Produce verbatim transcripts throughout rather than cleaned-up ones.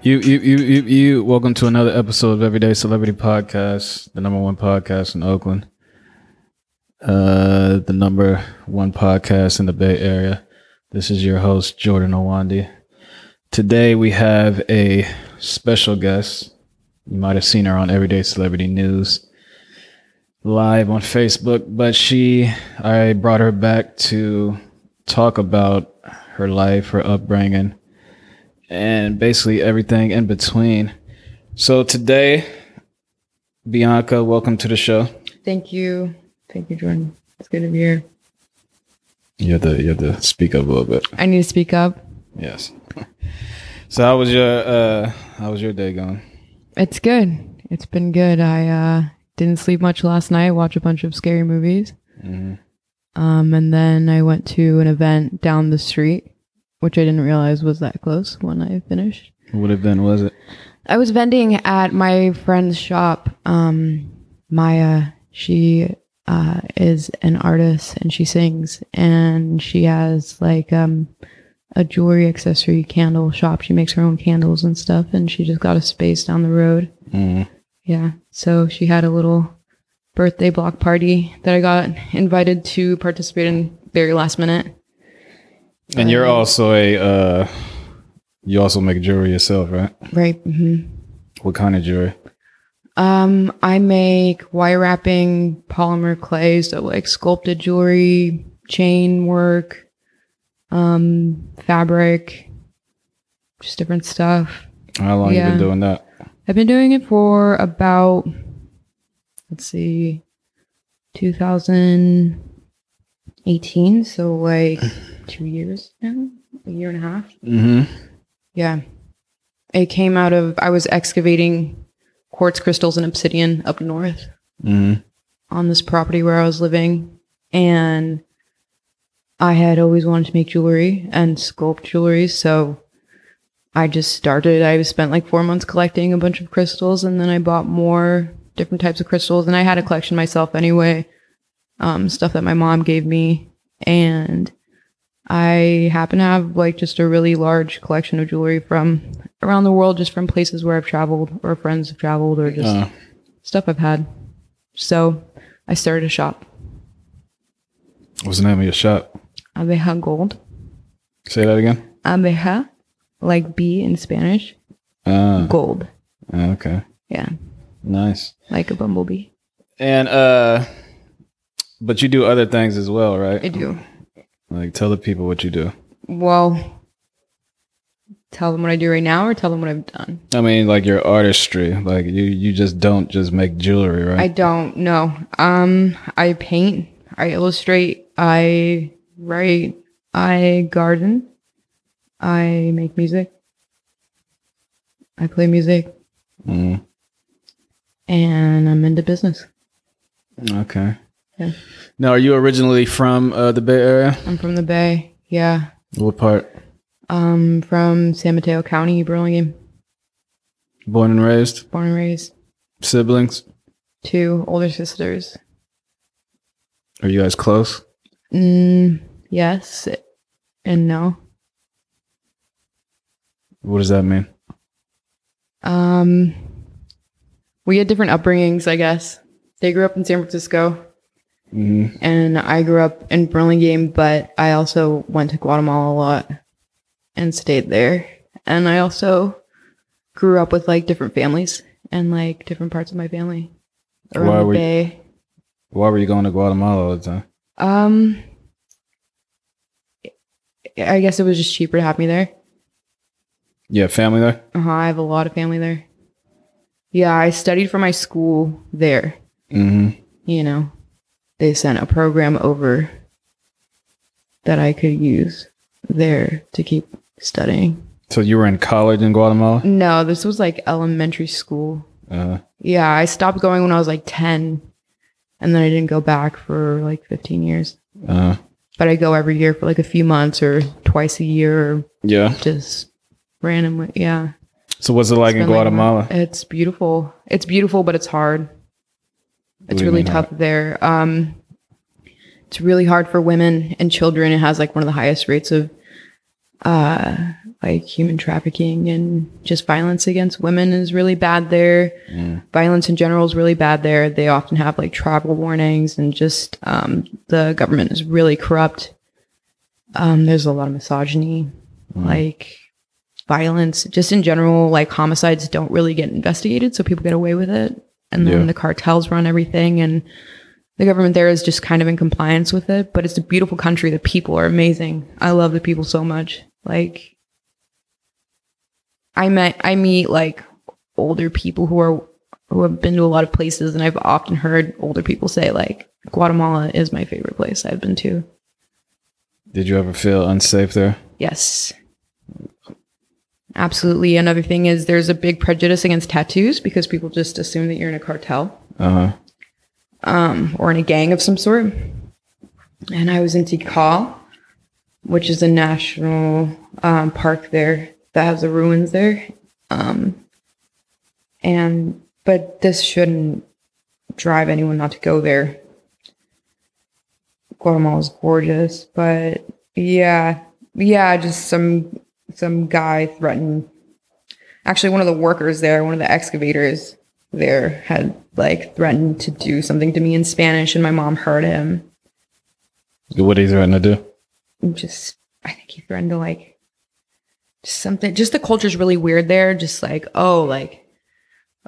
You, you, you, you, you, welcome to another episode of Everyday Celebrity Podcast, the number one podcast in Oakland, uh, the number one podcast in the Bay Area. This is your host, Jordan Owandi. Today we have a special guest. You might have seen her on Everyday Celebrity News live on Facebook, but she, I brought her back to talk about her life, her upbringing, and basically everything in between. So today, Bianca, welcome to the show. Thank you. Thank you, Jordan. It's good to be here. You have to, you have to speak up a little bit. I need to speak up? Yes. So how was your uh, how was your day going? It's good. It's been good. I uh, didn't sleep much last night. Watched a bunch of scary movies. Mm-hmm. Um, and then I went to an event down the street, which I didn't realize was that close when I finished. What event was it? I was vending at my friend's shop, um, Maya. She uh, is an artist and she sings, and she has like um, a jewelry accessory candle shop. She makes her own candles and stuff, and she just got a space down the road. Mm. Yeah, so she had a little birthday block party that I got invited to participate in very last minute. And you're also a, uh, you also make jewelry yourself, right? Right. Mm-hmm. What kind of jewelry? Um, I make wire wrapping, polymer clay, so like sculpted jewelry, chain work, um, fabric, just different stuff. How long yeah. you been doing that? I've been doing it for about, let's see, two thousand eighteen, so like... two years now, a year and a half. Mm-hmm. Yeah. It came out of, I was excavating quartz crystals and obsidian up north mm-hmm. on this property where I was living. And I had always wanted to make jewelry and sculpt jewelry. So I just started, I spent like four months collecting a bunch of crystals, and then I bought more different types of crystals. And I had a collection myself anyway, um, stuff that my mom gave me. And I happen to have like just a really large collection of jewelry from around the world, just from places where I've traveled or friends have traveled or just uh, stuff I've had. So I started a shop. What's the name of your shop? Abeja Gold. Say that again. Abeja, like bee in Spanish. Uh, Gold. Okay. Yeah. Nice. Like a bumblebee. And, uh, but you do other things as well, right? I do. Like, tell the people what you do. Well, tell them what I do right now or tell them what I've done? I mean, like your artistry. Like, you, you just don't just make jewelry, right? I don't, no. Um, I paint. I illustrate. I write. I garden. I make music. I play music. Mm. And I'm into business. Okay. Yeah. Now, are you originally from uh, the Bay Area? I'm from the Bay, yeah. What part? Um, from San Mateo County, Burlingame. Born and raised? Born and raised. Siblings? Two older sisters. Are you guys close? Mm, yes and no. What does that mean? Um, we had different upbringings, I guess. They grew up in San Francisco. Mm-hmm. And I grew up in Burlingame, but I also went to Guatemala a lot and stayed there. And I also grew up with like different families and like different parts of my family around why the were Bay. You, why were you going to Guatemala all the time? Um, I guess it was just cheaper to have me there. You have family there? Uh-huh, I have a lot of family there. Yeah, I studied for my school there. Mm-hmm. You know. They sent a program over that I could use there to keep studying. So you were in college in Guatemala? No, this was like elementary school. Uh, yeah, I stopped going when I was like ten, and then I didn't go back for like fifteen years. Uh, but I go every year for like a few months or twice a year. Or yeah. Just randomly. Yeah. So what's it like in Guatemala? Like, it's beautiful. It's beautiful, but it's hard. It's really tough there. Um, it's really hard for women and children. It has like one of the highest rates of uh, like human trafficking, and just violence against women is really bad there. Yeah. Violence in general is really bad there. They often have like travel warnings, and just um, the government is really corrupt. Um, there's a lot of misogyny, mm. like violence, just in general, like homicides don't really get investigated, so people get away with it. And then yeah. the cartels run everything, and the government there is just kind of in compliance with it. But it's a beautiful country. The people are amazing. I love the people so much. Like, I met, I meet like older people who are who have been to a lot of places, and I've often heard older people say like, Guatemala is my favorite place I've been to. Did you ever feel unsafe there? Yes. Absolutely. Another thing is there's a big prejudice against tattoos because people just assume that you're in a cartel uh-huh. um, or in a gang of some sort. And I was in Tikal, which is a national um, park there that has the ruins there. Um, and but this shouldn't drive anyone not to go there. Guatemala is gorgeous, but yeah, yeah, just some... Some guy threatened, actually one of the workers there, one of the excavators there had like threatened to do something to me in Spanish, and my mom heard him. What did he threaten to do? Just, I think he threatened to like, just something, just the culture's really weird there. Just like, oh, like,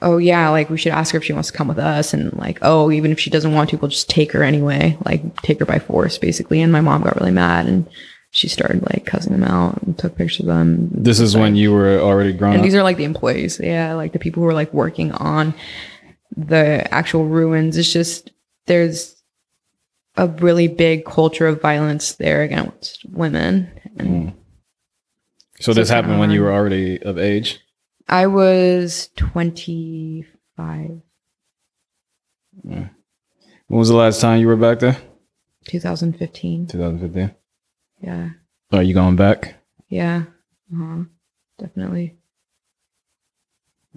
oh yeah, like we should ask her if she wants to come with us. And like, oh, even if she doesn't want to, we'll just take her anyway. Like take her by force basically. And my mom got really mad, and she started like cussing them out and took pictures of them. This is like, when you were already grown and up? These are like the employees. Yeah. Like the people who are like working on the actual ruins. It's just, there's a really big culture of violence there against women. And mm. So this happened on. When you were already of age? I was twenty-five. Yeah. When was the last time you were back there? twenty fifteen. twenty fifteen. Yeah. Are you going back? Yeah. Uh-huh. Definitely.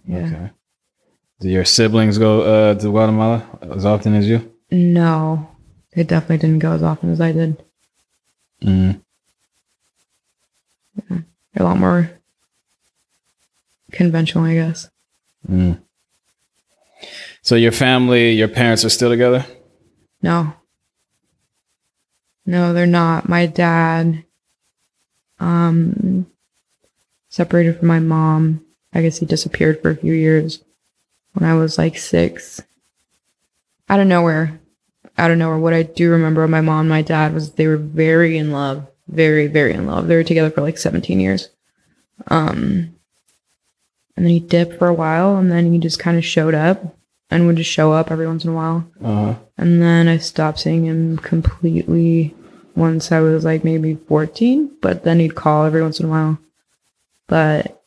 Yeah. Okay. Do your siblings go uh, to Guatemala as often as you? No. They definitely didn't go as often as I did. Mm. Yeah. They're a lot more conventional, I guess. Mm. So your family, your parents are still together? No. No, they're not. My dad um, separated from my mom. I guess he disappeared for a few years when I was like six. Out of nowhere. Out of nowhere. What I do remember of my mom and my dad was they were very in love. Very, very in love. They were together for like seventeen years. Um, and then he dipped for a while, and then he just kind of showed up. And would just show up every once in a while. Uh-huh. And then I stopped seeing him completely once I was like maybe fourteen, but then he'd call every once in a while. But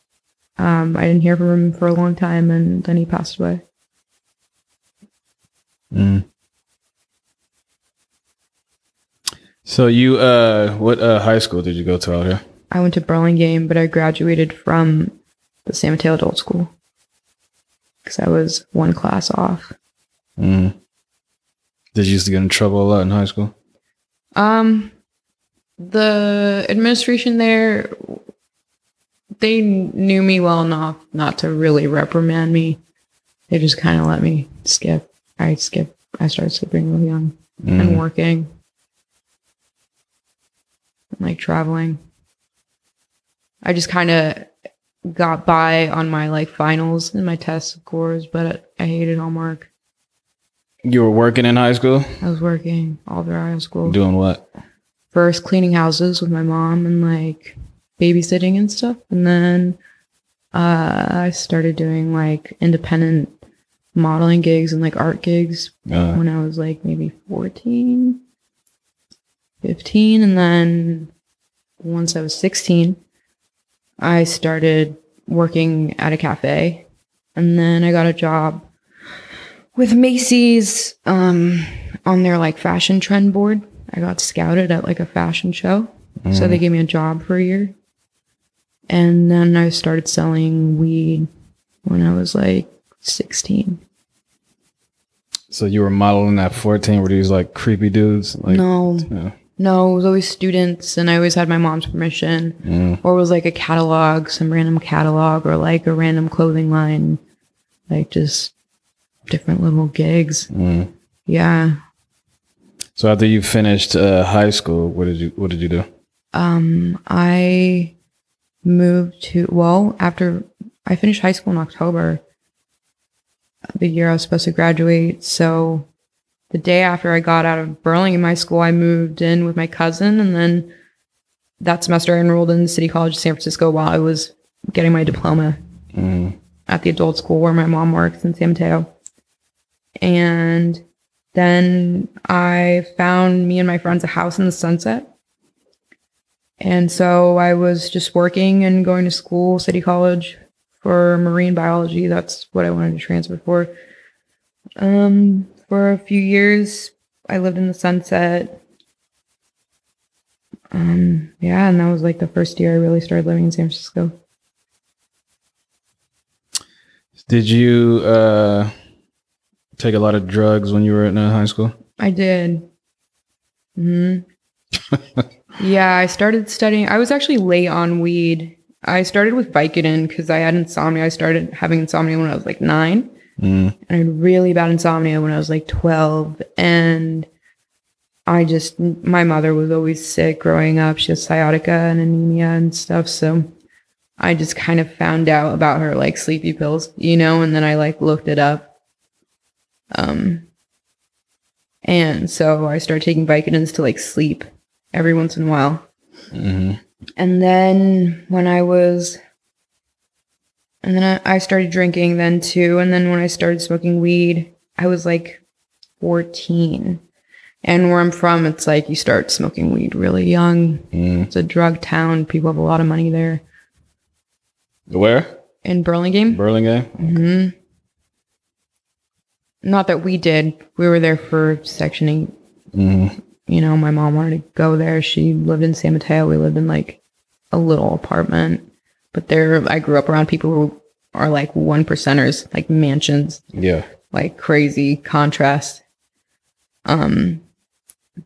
um, I didn't hear from him for a long time, and then he passed away. Mm. So you, uh, what uh, high school did you go to out here? I went to Burlingame, but I graduated from the San Mateo Adult School. Because I was one class off. Mm. Did you used to get in trouble a lot in high school? Um, the administration there, they knew me well enough not to really reprimand me. They just kind of let me skip. I skipped. I started sleeping really young mm. and working, and like traveling. I just kind of got by on my like finals and my tests, of course, but I hated homework. You were working in high school? I was working all through high school. Doing what? First cleaning houses with my mom and like babysitting and stuff. And then uh, I started doing like independent modeling gigs and like art gigs uh. when I was like maybe fourteen, fifteen. And then once I was sixteen, I started working at a cafe, and then I got a job with Macy's um, on their like fashion trend board. I got scouted at like a fashion show. Mm. So they gave me a job for a year. And then I started selling weed when I was like sixteen. So you were modeling at fourteen? Were these like creepy dudes? Like, no. Yeah. No, it was always students, and I always had my mom's permission. Mm. Or it was like a catalog, some random catalog, or like a random clothing line. Like just different little gigs. Mm. Yeah. So after you finished uh, high school, what did you what did you do? Um, I moved to, well, after I finished high school in October, the year I was supposed to graduate. So the day after I got out of Burlington, my school, I moved in with my cousin. And then that semester I enrolled in the City College of San Francisco while I was getting my diploma mm. at the adult school where my mom works in San Mateo. And then I found me and my friends a house in the Sunset. And so I was just working and going to school, City College, for marine biology. That's what I wanted to transfer for. Um, for a few years, I lived in the Sunset. Um, yeah, and that was like the first year I really started living in San Francisco. Did you uh, take a lot of drugs when you were in high school? I did. Mm-hmm. Yeah, I started studying. I was actually late on weed. I started with Vicodin because I had insomnia. I started having insomnia when I was like nine. Mm. And I had really bad insomnia when I was like twelve. And I just, my mother was always sick growing up. She had sciatica and anemia and stuff. So I just kind of found out about her like sleepy pills, you know, and then I like looked it up. Um, and so I started taking Vicodins to like sleep every once in a while. Mm-hmm. And then when I was, and then I, I started drinking then too. And then when I started smoking weed, I was like fourteen. And where I'm from, it's like you start smoking weed really young. Mm. It's a drug town. People have a lot of money there. Where? In Burlingame. Burlingame? Mm-hmm. Not that we did. We were there for Section eight. Mm-hmm. You know, my mom wanted to go there. She lived in San Mateo. We lived in like a little apartment, but there I grew up around people who are like one percenters, like mansions. Yeah. Like crazy contrast. Um,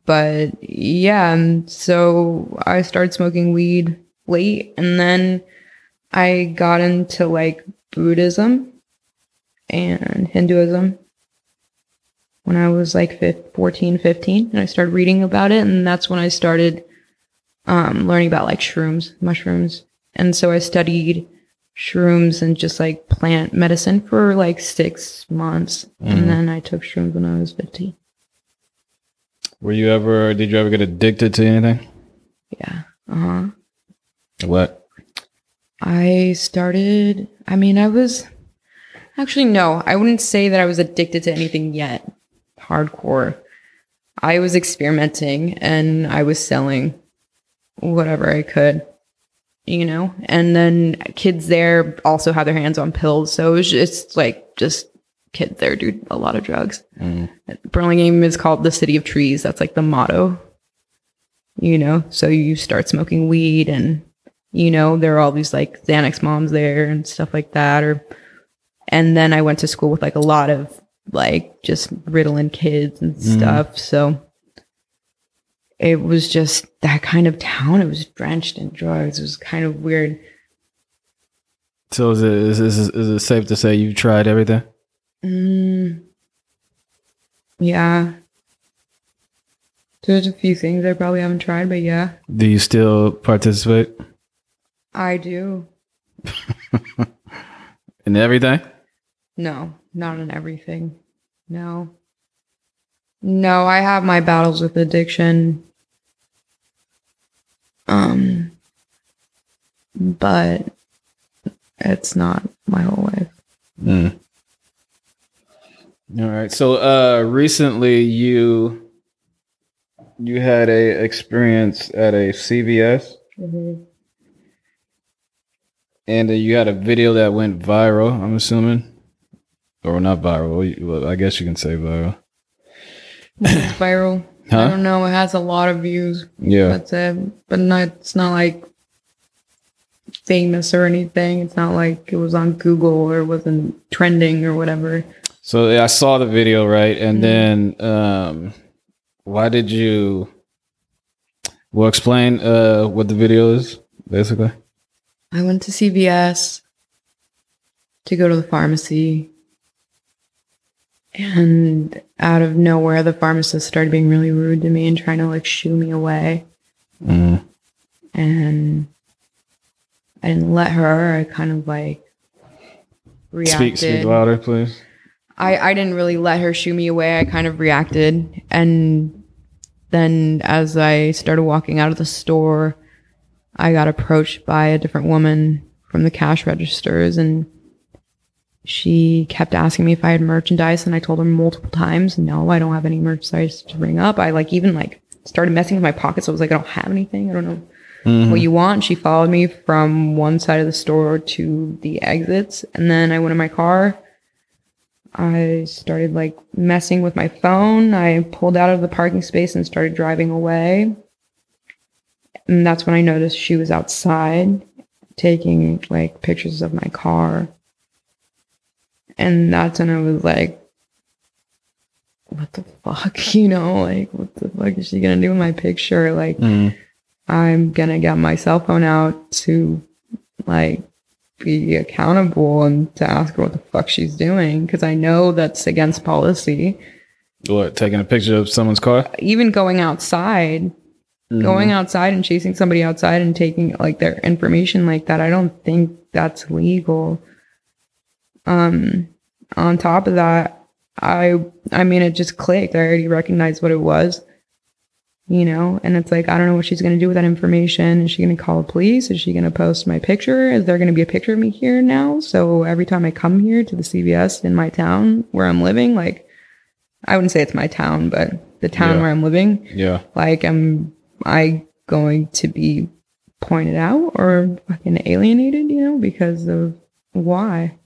but yeah. And so I started smoking weed late, and then I got into like Buddhism and Hinduism when I was like fourteen, fifteen, and I started reading about it. And that's when I started um, learning about like shrooms, mushrooms. And so I studied shrooms and just like plant medicine for like six months. Mm. And then I took shrooms when I was fifteen. Were you ever, did you ever get addicted to anything? Yeah. Uh-huh. What? I started, I mean, I was, actually, no, I wouldn't say that I was addicted to anything yet. Hardcore. I was experimenting and I was selling whatever I could, you know, and then kids there also had their hands on pills. So it was just like, just kids there do a lot of drugs. Mm. Burlingame is called the city of trees. That's like the motto, you know, so you start smoking weed and, you know, there are all these like Xanax moms there and stuff like that. Or, and then I went to school with like a lot of like just Ritalin kids and stuff. Mm. So it was just that kind of town. It was drenched in drugs. It was kind of weird. So is it, is, is, is it safe to say you tried everything? Mm, yeah. There's a few things I probably haven't tried, but yeah. Do you still participate? I do. In everything? No. Not in everything. No. No, I have my battles with addiction. Um, but it's not my whole life. Mm. All right. So uh, recently you you had a experience at a C V S. Mm-hmm. And uh, you had a video that went viral, I'm assuming. Or not viral. Well, I guess you can say viral. It's viral. Huh? I don't know. It has a lot of views. Yeah. That's it. But not, it's not like famous or anything. It's not like it was on Google or it wasn't trending or whatever. So yeah, I saw the video, right? And mm-hmm. then um, why did you... Well, explain uh, what the video is, basically. I went to C V S to go to the pharmacy. And out of nowhere, the pharmacist started being really rude to me and trying to, like, shoo me away. Mm. And I didn't let her. I kind of, like, reacted. Speak, speak louder, please. I, I didn't really let her shoo me away. I kind of reacted. And then as I started walking out of the store, I got approached by a different woman from the cash registers, and she kept asking me if I had merchandise, and I told her multiple times, no, I don't have any merchandise to bring up. I like even like started messing with my pockets. I was like, I don't have anything. I don't know mm-hmm. what you want. She followed me from one side of the store to the exits. And then I went in my car. I started like messing with my phone. I pulled out of the parking space and started driving away. And that's when I noticed she was outside taking like pictures of my car. And that's when I was like, what the fuck, you know, like, what the fuck is she going to do with my picture? Like, mm. I'm going to get my cell phone out to, like, be accountable and to ask her what the fuck she's doing. Because I know that's against policy. What, taking a picture of someone's car? Even going outside, mm. going outside and chasing somebody outside and taking, like, their information like that. I don't think that's legal. Um, on top of that, I, I mean, it just clicked. I already recognized what it was, you know, and it's like, I don't know what she's going to do with that information. Is she going to call the police? Is she going to post my picture? Is there going to be a picture of me here now? So every time I come here to the C V S in my town where I'm living, like, I wouldn't say it's my town, but the town yeah. where I'm living, yeah, like, am I going to be pointed out or fucking alienated, you know, because of why?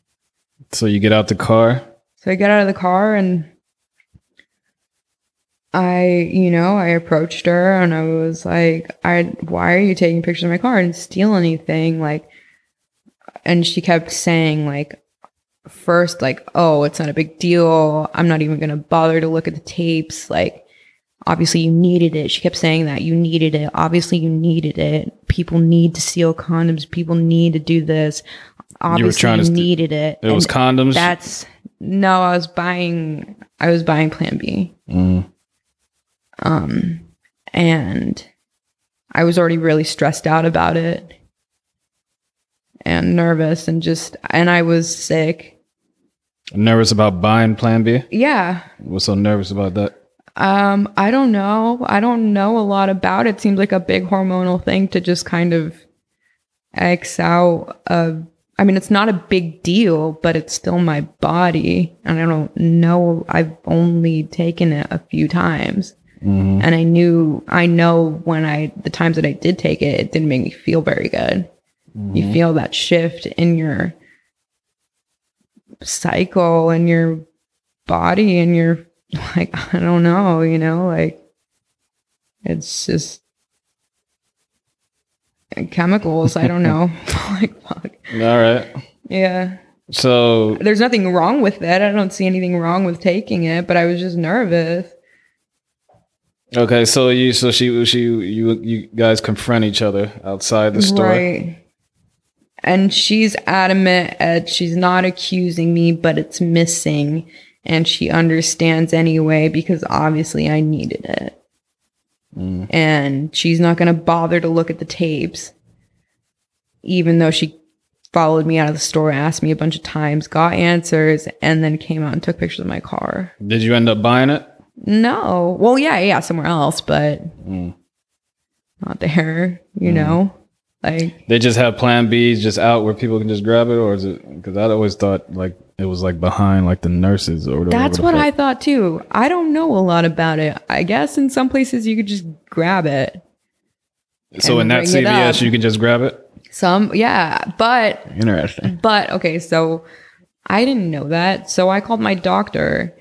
So you get out the car? So I get out of the car and I, you know, I approached her and I was like, I, why are you taking pictures of my car? I didn't steal anything. Like, and she kept saying like, first, like, oh, it's not a big deal. I'm not even going to bother to look at the tapes. Like, obviously you needed it. She kept saying that you needed it. Obviously you needed it. People need to steal condoms. People need to do this. Obviously, you, were you needed st- it. It and was condoms. That's no. I was buying. I was buying Plan B. Mm. Um, and I was already really stressed out about it, and nervous, and just, and I was sick. Nervous about buying Plan B? Yeah. What's so nervous about that? Um, I don't know. I don't know a lot about it. Seems like a big hormonal thing to just kind of X out of. I mean, it's not a big deal, but it's still my body. And I don't know. I've only taken it a few times. Mm-hmm. And I knew, I know when I, the times that I did take it, it didn't make me feel very good. Mm-hmm. You feel that shift in your cycle and your body and your, like, I don't know, you know, like, it's just chemicals. I don't know. Like, fuck. All right. Yeah. So there's nothing wrong with it. I don't see anything wrong with taking it, but I was just nervous. Okay, so you, so she, she, you, you guys confront each other outside the store, right? And she's adamant that she's not accusing me, but it's missing, and she understands anyway because obviously I needed it, mm. and she's not going to bother to look at the tapes, even though she followed me out of the store, asked me a bunch of times, got answers, and then came out and took pictures of my car. Did you end up buying it? No. Well, yeah, yeah, somewhere else, but mm. not there, you mm. know? Like, they just have Plan B's just out where people can just grab it, or is it, because I'd always thought like it was like behind like the nurses or whatever. That's what I thought too. I don't know a lot about it. I guess in some places you could just grab it. So in that C V S you can just grab it? Some, yeah, but interesting. But okay, so I didn't know that, so I called my doctor.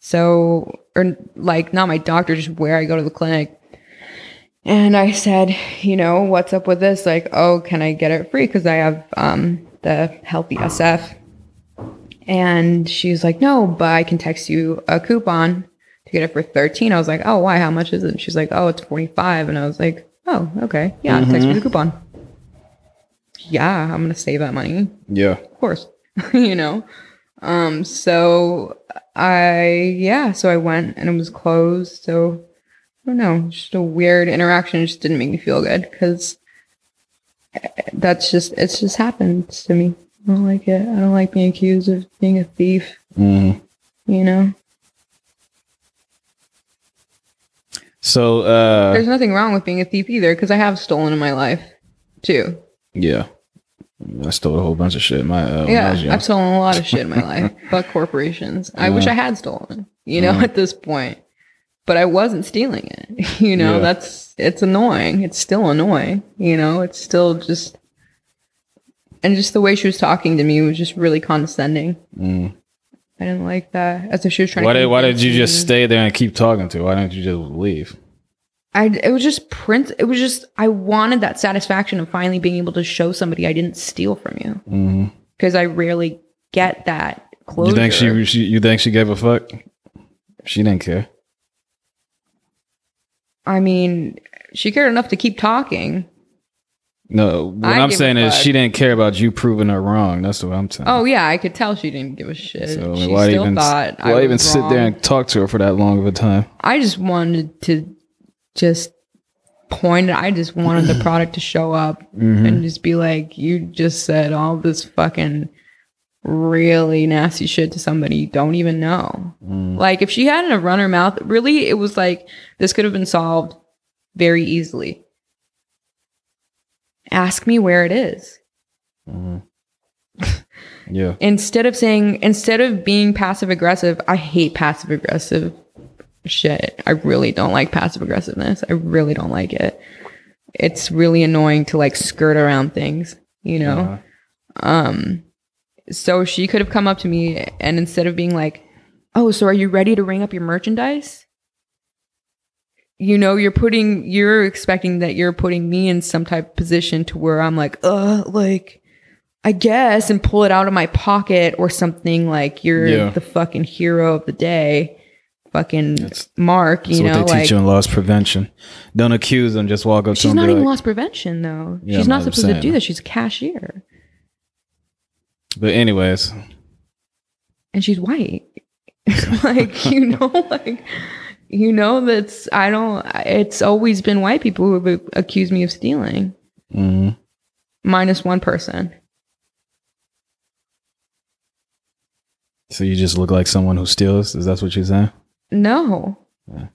So, or like not my doctor, just where I go to the clinic. And I said, you know, what's up with this? Like, oh, can I get it free? Because I have um, the Healthy S F. And she was like, no, but I can text you a coupon to get it for thirteen. I was like, oh, why? How much is it? And she's like, oh, it's forty-five. And I was like, oh, okay. Yeah, mm-hmm. Text me the coupon. Yeah, I'm going to save that money. Yeah. Of course. You know? Um, so I, yeah, so I went and it was closed. So I don't know, just a weird interaction. It just didn't make me feel good because that's just, it's just happened to me. I don't like it. I don't like being accused of being a thief, mm. you know? So, uh, there's nothing wrong with being a thief either, because I have stolen in my life too. Yeah. I stole a whole bunch of shit. My, uh, yeah, I I've stolen a lot of shit in my life. Fuck corporations. I uh, wish I had stolen, you know, uh, at this point, but I wasn't stealing it. You know, yeah. that's, it's annoying. It's still annoying. You know, it's still just, and just the way she was talking to me was just really condescending. Mm. I didn't like that. As if she was trying why to. Did, why did you me. just stay there and keep talking to her? Why didn't you just leave? I it was just print. It was just I wanted that satisfaction of finally being able to show somebody I didn't steal from you, because mm-hmm. I rarely get that closure. You think she, she? You think she gave a fuck? She didn't care. I mean, she cared enough to keep talking. No, what I I'm saying is she didn't care about you proving her wrong. That's what I'm saying. Oh, yeah. I could tell she didn't give a shit. So, I mean, she why still even, thought why I was even wrong. Sit there and talk to her for that long of a time? I just wanted to just point I just wanted the product to show up mm-hmm. and just be like, you just said all this fucking really nasty shit to somebody you don't even know. Mm. Like, if she hadn't run her mouth, really, it was like, this could have been solved very easily. Ask me where it is. Mm-hmm. Yeah. Instead of saying, instead of being passive aggressive, I hate passive aggressive shit. I really don't like passive aggressiveness. I really don't like it. It's really annoying to like skirt around things, you know? Uh-huh. Um, so she could have come up to me and instead of being like, oh, so are you ready to ring up your merchandise? You know, you're putting, you're expecting that you're putting me in some type of position to where I'm like, uh, like, I guess, and pull it out of my pocket or something like you're yeah. the fucking hero of the day. Fucking that's, Mark, that's you know. That's what they like, teach you in loss prevention. Don't accuse them, just walk up to them. She's not even like, loss prevention, though. Yeah, she's not supposed saying, to do that. She's a cashier. But anyways. And she's white. Like, you know, like... You know, that's, I don't, it's always been white people who have accused me of stealing. Mm-hmm. Minus one person. So you just look like someone who steals? Is that what you're saying? No. Yeah.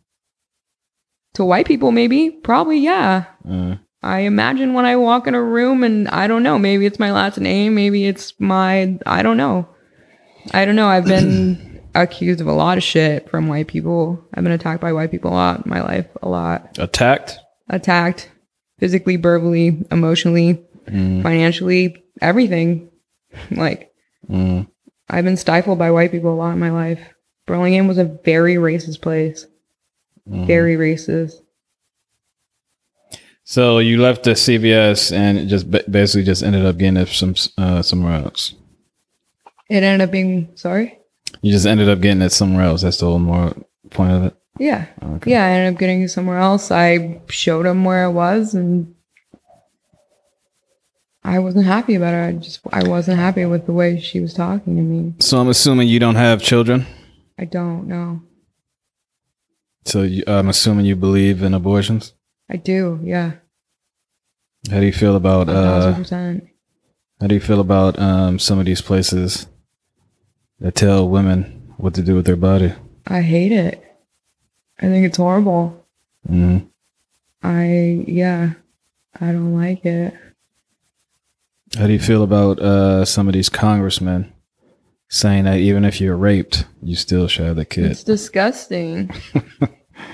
To white people, maybe? Probably, yeah. Uh, I imagine when I walk in a room and I don't know, maybe it's my last name, maybe it's my, I don't know. I don't know. I've been... accused of a lot of shit from white people. I've been attacked by white people a lot in my life, a lot. Attacked? Attacked. Physically, verbally, emotionally, mm. financially, everything. Like, mm. I've been stifled by white people a lot in my life. Burlingame was a very racist place. Mm. Very racist. So you left the C V S and just basically just ended up getting it some, uh, somewhere else. It ended up being, sorry? You just ended up getting it somewhere else. That's the whole more point of it. Yeah. Okay. Yeah, I ended up getting it somewhere else. I showed him where I was, and I wasn't happy about it. I just I wasn't happy with the way she was talking to me. So I'm assuming you don't have children? I don't, no. So you, I'm assuming you believe in abortions? I do, yeah. How do you feel about... one thousand percent. Uh, how do you feel about um, some of these places... that tell women what to do with their body? I hate it. I think it's horrible. Mm-hmm. I, yeah, I don't like it. How do you feel about uh, some of these congressmen saying that even if you're raped, you still should have the kid? It's disgusting.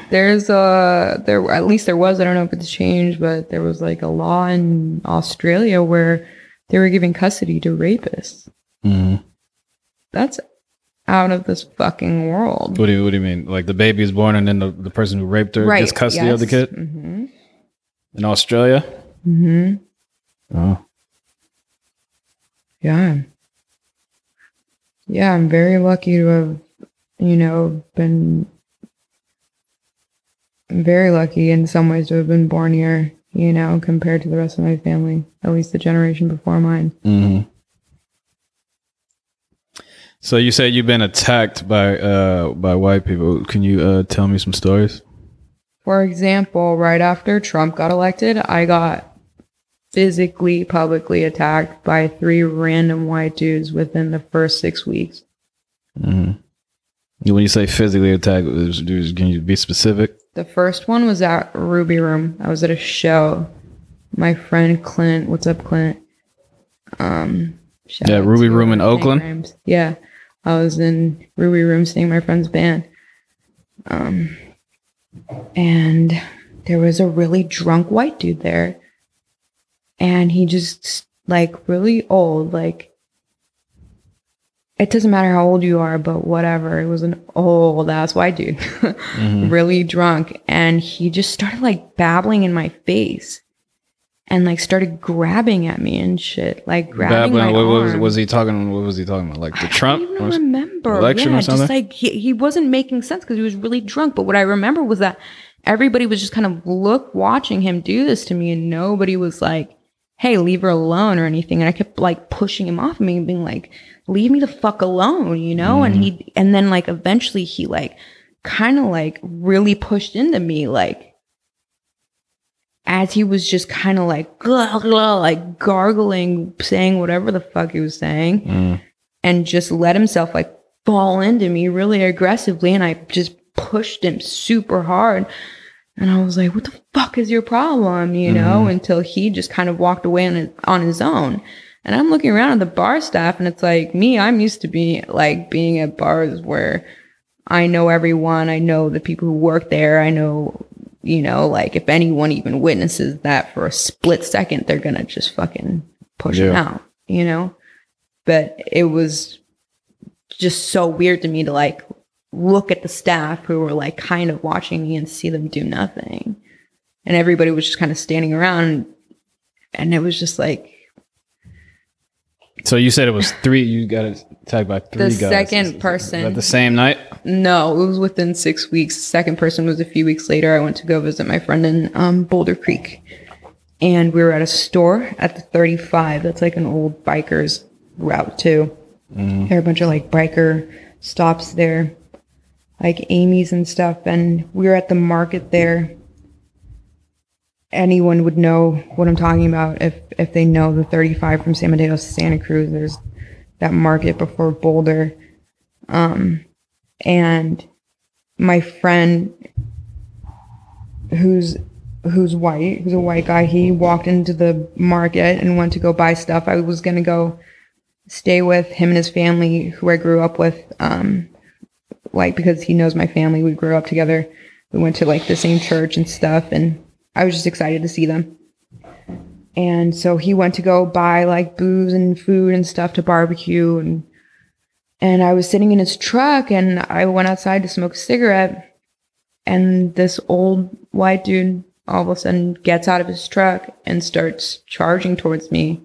There's a there at least there was, I don't know if it's changed, but there was like a law in Australia where they were giving custody to rapists. Mm-hmm. That's out of this fucking world. What do you What do you mean? Like the baby is born and then the, the person who raped her right. gets custody yes. of the kid? Mm-hmm. In Australia? Mm-hmm. Oh. Yeah. Yeah, I'm very lucky to have, you know, been very lucky in some ways to have been born here, you know, compared to the rest of my family, at least the generation before mine. Mm-hmm. So you said you've been attacked by uh, by white people. Can you uh, tell me some stories? For example, right after Trump got elected, I got physically, publicly attacked by three random white dudes within the first six weeks. Mm-hmm. When you say physically attacked, can you be specific? The first one was at Ruby Room. I was at a show. My friend Clint, what's up, Clint? Um, yeah, Ruby Room in Oakland. Rams. Yeah, I was in Ruby Room seeing my friend's band. Um, and there was a really drunk white dude there. And he just, like, really old, like, it doesn't matter how old you are, but whatever. It was an old ass white dude, mm-hmm. really drunk. And he just started, like, babbling in my face and, like, started grabbing at me and shit. Like, grabbing babbling, my what, what was, was he talking What was he talking about? Like, the I Trump? I don't even remember. Election yeah, or something? Just, like, he, he wasn't making sense because he was really drunk. But what I remember was that everybody was just kind of look watching him do this to me, and nobody was like, hey, leave her alone or anything. And I kept like pushing him off of me and being like, leave me the fuck alone, you know? Mm. And he, and then like eventually he like kind of like really pushed into me, like as he was just kind of like, glah, glah, like gargling, saying whatever the fuck he was saying, mm. and just let himself like fall into me really aggressively. And I just pushed him super hard. And I was like, what the fuck is your problem, you know, mm. until he just kind of walked away on his, on his own. And I'm looking around at the bar staff and it's like me, I'm used to be like being at bars where I know everyone. I know the people who work there. I know, you know, like if anyone even witnesses that for a split second, they're going to just fucking push yeah. them out, you know. But it was just so weird to me to like look at the staff who were like kind of watching me and see them do nothing, and everybody was just kind of standing around, and it was just like. So you said it was three. You got attacked by three. The guys. second person. At the same night? No, it was within six weeks. The second person was a few weeks later. I went to go visit my friend in um, Boulder Creek, and we were at a store at the thirty-five. That's like an old biker's route too. Mm. There are a bunch of like biker stops there. Like Amy's and stuff, and we were at the market there. Anyone would know what I'm talking about if if they know the thirty-five from San Mateo to Santa Cruz. There's that market before Boulder. Um, and my friend, who's who's white, who's a white guy, he walked into the market and went to go buy stuff. I was gonna go stay with him and his family, who I grew up with. Um, Like, because he knows my family, we grew up together. We went to like the same church and stuff, and I was just excited to see them. And so he went to go buy like booze and food and stuff to barbecue, and and I was sitting in his truck, and I went outside to smoke a cigarette, and this old white dude all of a sudden gets out of his truck and starts charging towards me,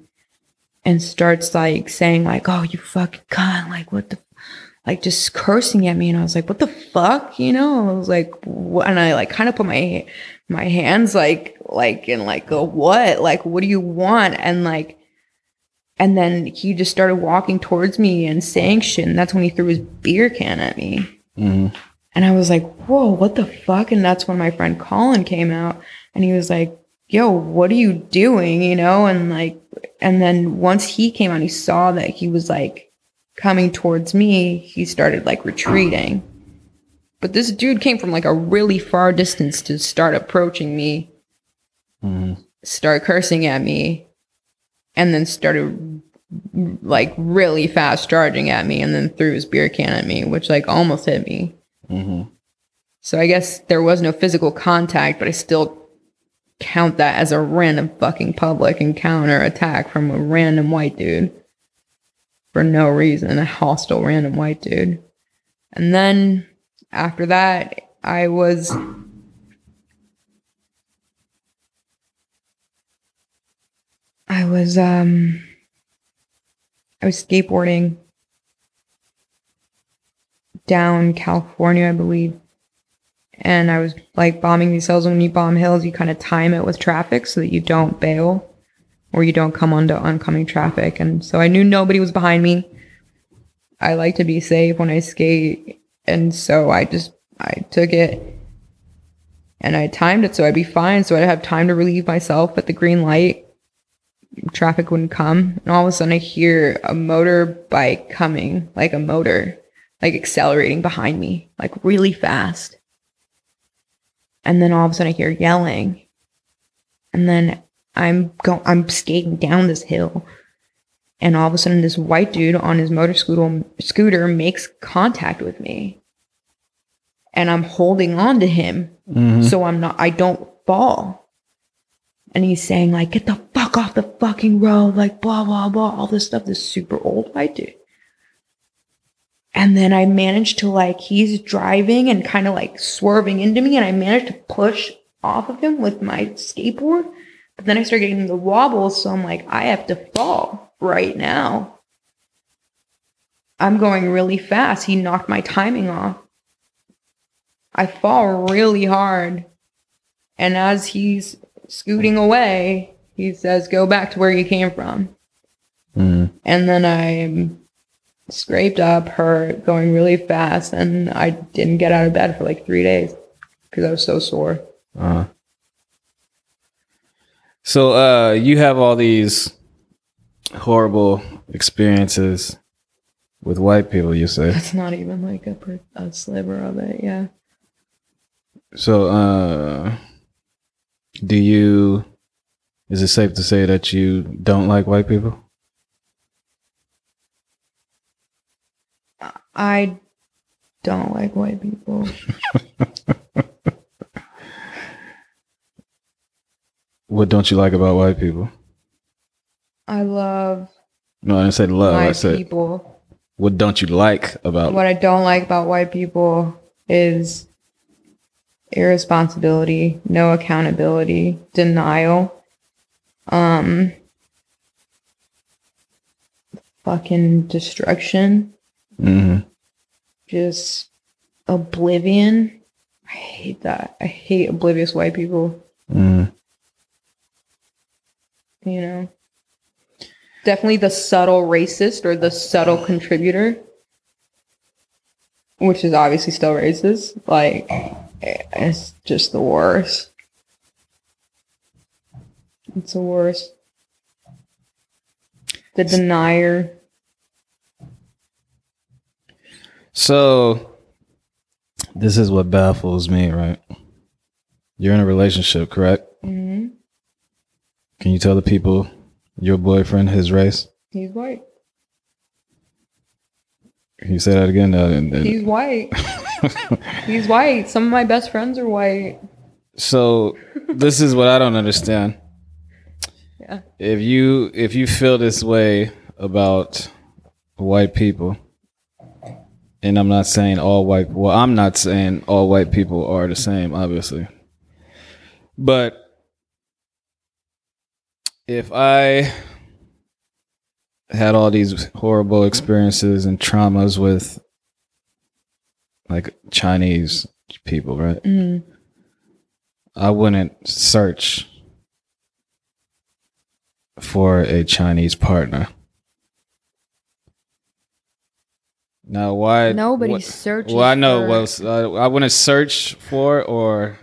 and starts like saying like, "Oh, you fucking cunt! Like, what the." Like just cursing at me, and I was like, "What the fuck?" You know, I was like, what? And I like kind of put my my hands like like in like a what? Like, what do you want? And like, and then he just started walking towards me and saying shit, and that's when he threw his beer can at me, mm-hmm. and I was like, "Whoa, what the fuck?" And that's when my friend Colin came out, and he was like, "Yo, what are you doing?" You know, and like, and then once he came out, he saw that he was like. Coming towards me, he started like retreating. But this dude came from like a really far distance to start approaching me, mm. start cursing at me, and then started like really fast charging at me, and then threw his beer can at me, which like almost hit me. Mm-hmm. So I guess there was no physical contact, but I still count that as a random fucking public encounter attack from a random white dude. For no reason, a hostile random white dude. And then after that, I was I was um I was skateboarding down California, I believe. And I was like bombing these hills. And when you bomb hills, you kind of time it with traffic so that you don't bail or you don't come onto oncoming traffic. And so I knew nobody was behind me. I like to be safe when I skate. And so I just, I took it and I timed it so I'd be fine. So I'd have time to relieve myself at the green light. Traffic wouldn't come. And all of a sudden I hear a motorbike coming, like a motor, like accelerating behind me, like really fast. And then all of a sudden I hear yelling. And then I'm go- I'm skating down this hill. And all of a sudden this white dude on his motor scooter, scooter makes contact with me. And I'm holding on to him. Mm-hmm. So I'm not, I don't fall. And he's saying like, get the fuck off the fucking road. Like blah, blah, blah. All this stuff. This super old white dude. And then I managed to like, he's driving and kind of like swerving into me. And I managed to push off of him with my skateboard. But then I started getting the wobbles. So I'm like, I have to fall right now. I'm going really fast. He knocked my timing off. I fall really hard. And as he's scooting away, he says, go back to where you came from. Mm. And then I'm scraped up, hurt, going really fast, and I didn't get out of bed for like three days because I was so sore. Uh-huh. So uh, you have all these horrible experiences with white people, you say? That's not even like a, per- a sliver of it, yeah. So uh, do you, is it safe to say that you don't like white people? I don't like white people. What don't you like about white people? I love. No, I didn't say love. I said people. What don't you like about? What I don't like about white people is irresponsibility, no accountability, denial, um, fucking destruction. Mm-hmm. Just oblivion. I hate that. I hate oblivious white people. Mm. You know, definitely the subtle racist or the subtle contributor, which is obviously still racist. Like, it's just the worst. It's the worst. The denier. So, this is what baffles me, right? You're in a relationship, correct? Mm-hmm. Can you tell the people your boyfriend, his race? He's white. Can you say that again? No, it, it, He's white. He's white. Some of my best friends are white. So, this is what I don't understand. Yeah. If you if you feel this way about white people, and I'm not saying all white, well, I'm not saying all white people are the same, obviously. But if I had all these horrible experiences and traumas with like Chinese people, right? Mm-hmm. I wouldn't search for a Chinese partner. Now, why? Nobody searches for... Well, I know. For... Well, I wouldn't search for, or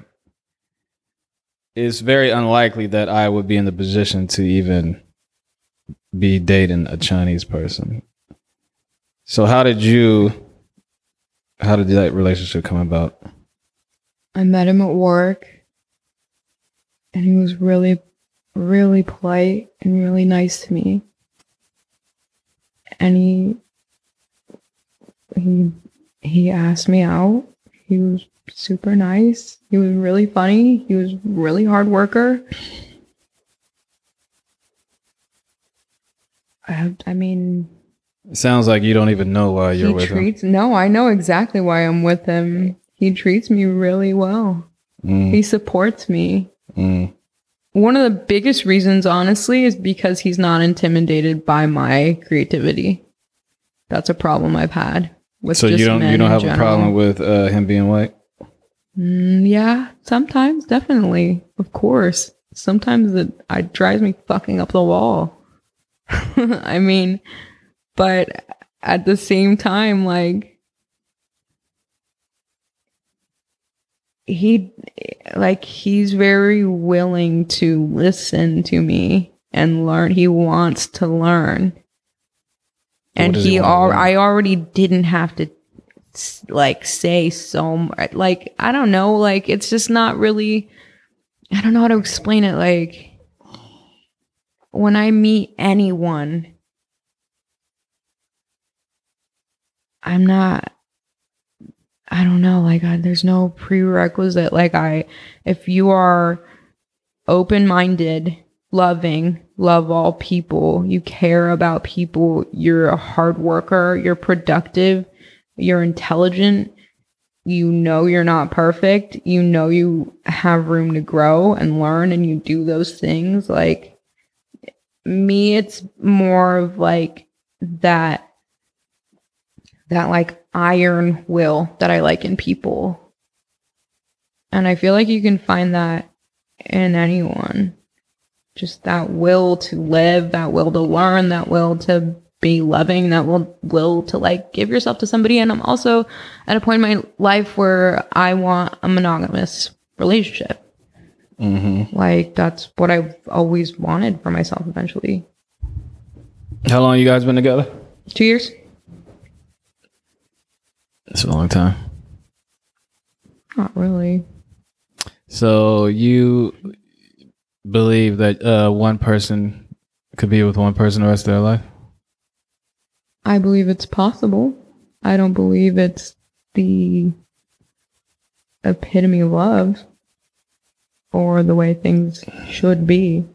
it's very unlikely that I would be in the position to even be dating a Chinese person. So how did you, how did that relationship come about? I met him at work, and he was really, really polite and really nice to me. And he... He he asked me out. He was super nice. He was really funny. He was really hard worker. I have, I mean... It sounds like you don't even know why you're with treats, him. No, I know exactly why I'm with him. He treats me really well. Mm. He supports me. Mm. One of the biggest reasons, honestly, is because he's not intimidated by my creativity. That's a problem I've had with so just you don't you don't have general. a problem with uh, him being white? Mm, yeah, sometimes, definitely, of course. Sometimes it, it drives me fucking up the wall. I mean, but at the same time, like he, like he's very willing to listen to me and learn. He wants to learn. And he, he al- I already didn't have to like say so much. Like, I don't know. Like, it's just not really, I don't know how to explain it. Like, when I meet anyone, I'm not, I don't know. Like, I, there's no prerequisite. Like, I, if you are open-minded, loving, love all people, you care about people, you're a hard worker, you're productive, you're intelligent, you know you're not perfect, you know you have room to grow and learn, and you do those things. Like, me, it's more of like that that like iron will that I like in people, and I feel like you can find that in anyone. Just that will to live, that will to learn, that will to be loving, that will will to like give yourself to somebody. And I'm also at a point in my life where I want a monogamous relationship. Mm-hmm. Like, that's what I've always wanted for myself eventually. How long you guys been together? Two years. That's a long time. Not really. So you... believe that uh, one person could be with one person the rest of their life? I believe it's possible. I don't believe it's the epitome of love or the way things should be.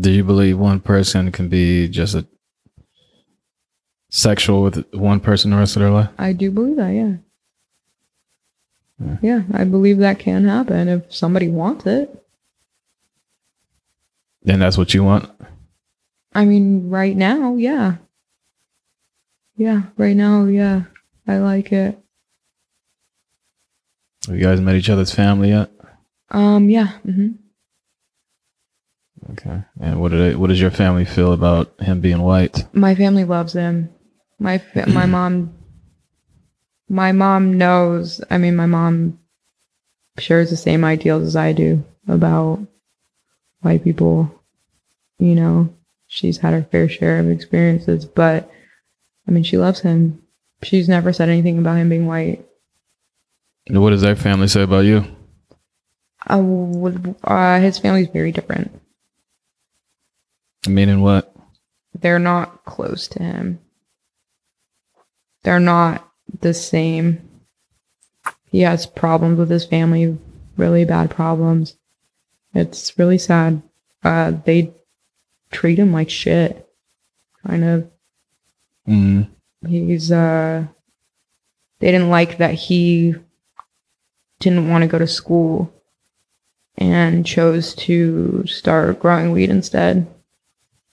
Do you believe one person can be just a sexual with one person the rest of their life? I do believe that, yeah. Yeah, yeah, I believe that can happen if somebody wants it. And that's what you want? I mean, right now, yeah. Yeah, right now, yeah. I like it. Have you guys met each other's family yet? Um, yeah. Mm-hmm. Okay. And what do they, what does your family feel about him being white? My family loves him. My fa- my mom. My mom knows. I mean, my mom shares the same ideals as I do about white people. You know, she's had her fair share of experiences, but I mean, she loves him. She's never said anything about him being white. And what does that family say about you? Uh, uh, his family's very different. I mean, in what? They're not close to him. They're not the same. He has problems with his family, really bad problems. It's really sad. Uh, they treat him like shit, kind of. Mm. He's, uh, they didn't like that he didn't want to go to school and chose to start growing weed instead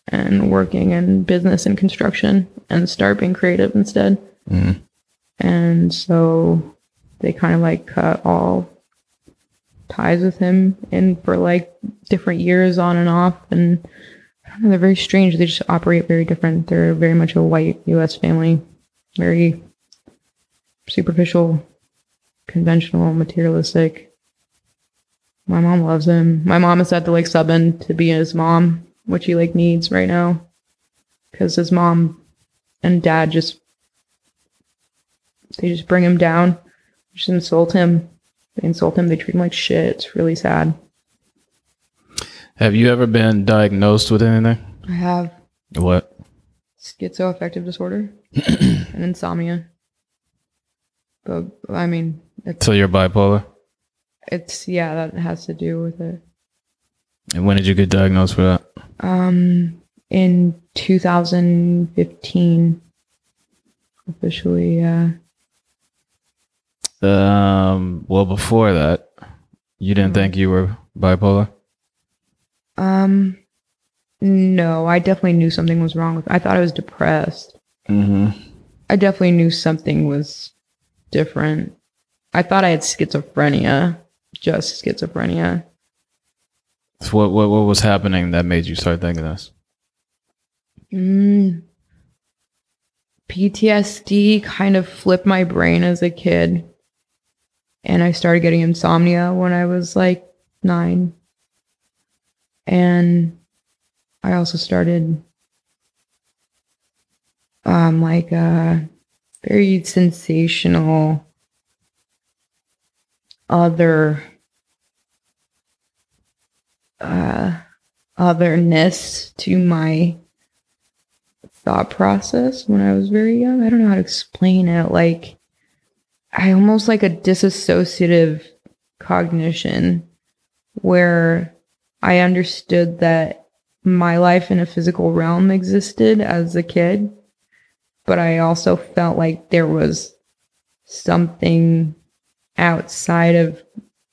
and working in business and construction and start being creative instead. Mm. And so they kind of like cut all ties with him and for like different years on and off, and I don't know, they're very strange. They just operate very different. They're very much a white U S family, very superficial, conventional, materialistic. My mom loves him. My mom has had to like sub in to be his mom, which he like needs right now, because his mom and dad just they just bring him down, just insult him. They insult him. They treat him like shit. It's really sad. Have you ever been diagnosed with anything? I have. What? Schizoaffective disorder and insomnia. But I mean, It's, so you're bipolar? It's, yeah, that has to do with it. And when did you get diagnosed with that? Um, in two thousand fifteen, officially, yeah. Um, well, before that, you didn't think you were bipolar? Um, no, I definitely knew something was wrong with me. I thought I was depressed. Mm-hmm. I definitely knew something was different. I thought I had schizophrenia, just schizophrenia. So what what what was happening that made you start thinking this? Mm, P T S D kind of flipped my brain as a kid. And I started getting insomnia when I was like nine. And I also started um, like a very sensational other uh, otherness to my thought process when I was very young. I don't know how to explain it. Like, I almost like a disassociative cognition where I understood that my life in a physical realm existed as a kid, but I also felt like there was something outside of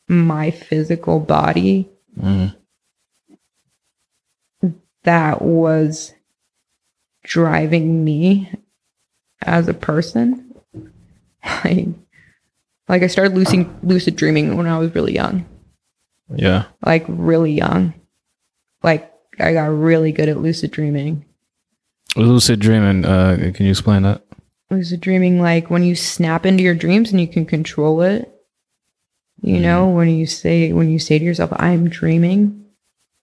my physical body mm. that was driving me as a person. Like, like I started lucid, lucid dreaming when I was really young. Yeah. Like really young. Like I got really good at lucid dreaming. Lucid dreaming, uh, can you explain that? Lucid dreaming, like when you snap into your dreams and you can control it. You mm. know, when you say when you say to yourself, I'm dreaming,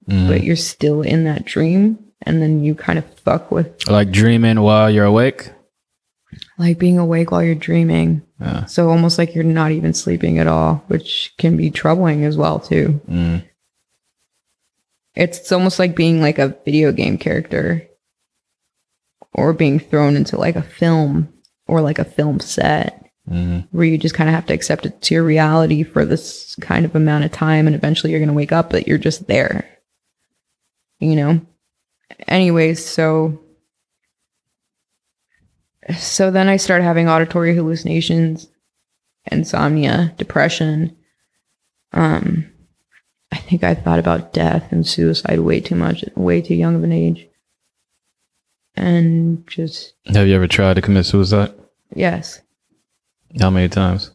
mm. but you're still in that dream, and then you kind of fuck with like dreaming while you're awake? Like being awake while you're dreaming. Yeah. So almost like you're not even sleeping at all, which can be troubling as well too. Mm. It's almost like being like a video game character or being thrown into like a film or like a film set mm. where you just kind of have to accept it to your reality for this kind of amount of time. And eventually you're going to wake up, but you're just there, you know? Anyways, so... So then I started having auditory hallucinations, insomnia, depression. Um, I think I thought about death and suicide way too much, way too young of an age. And just... Have you ever tried to commit suicide? Yes. How many times?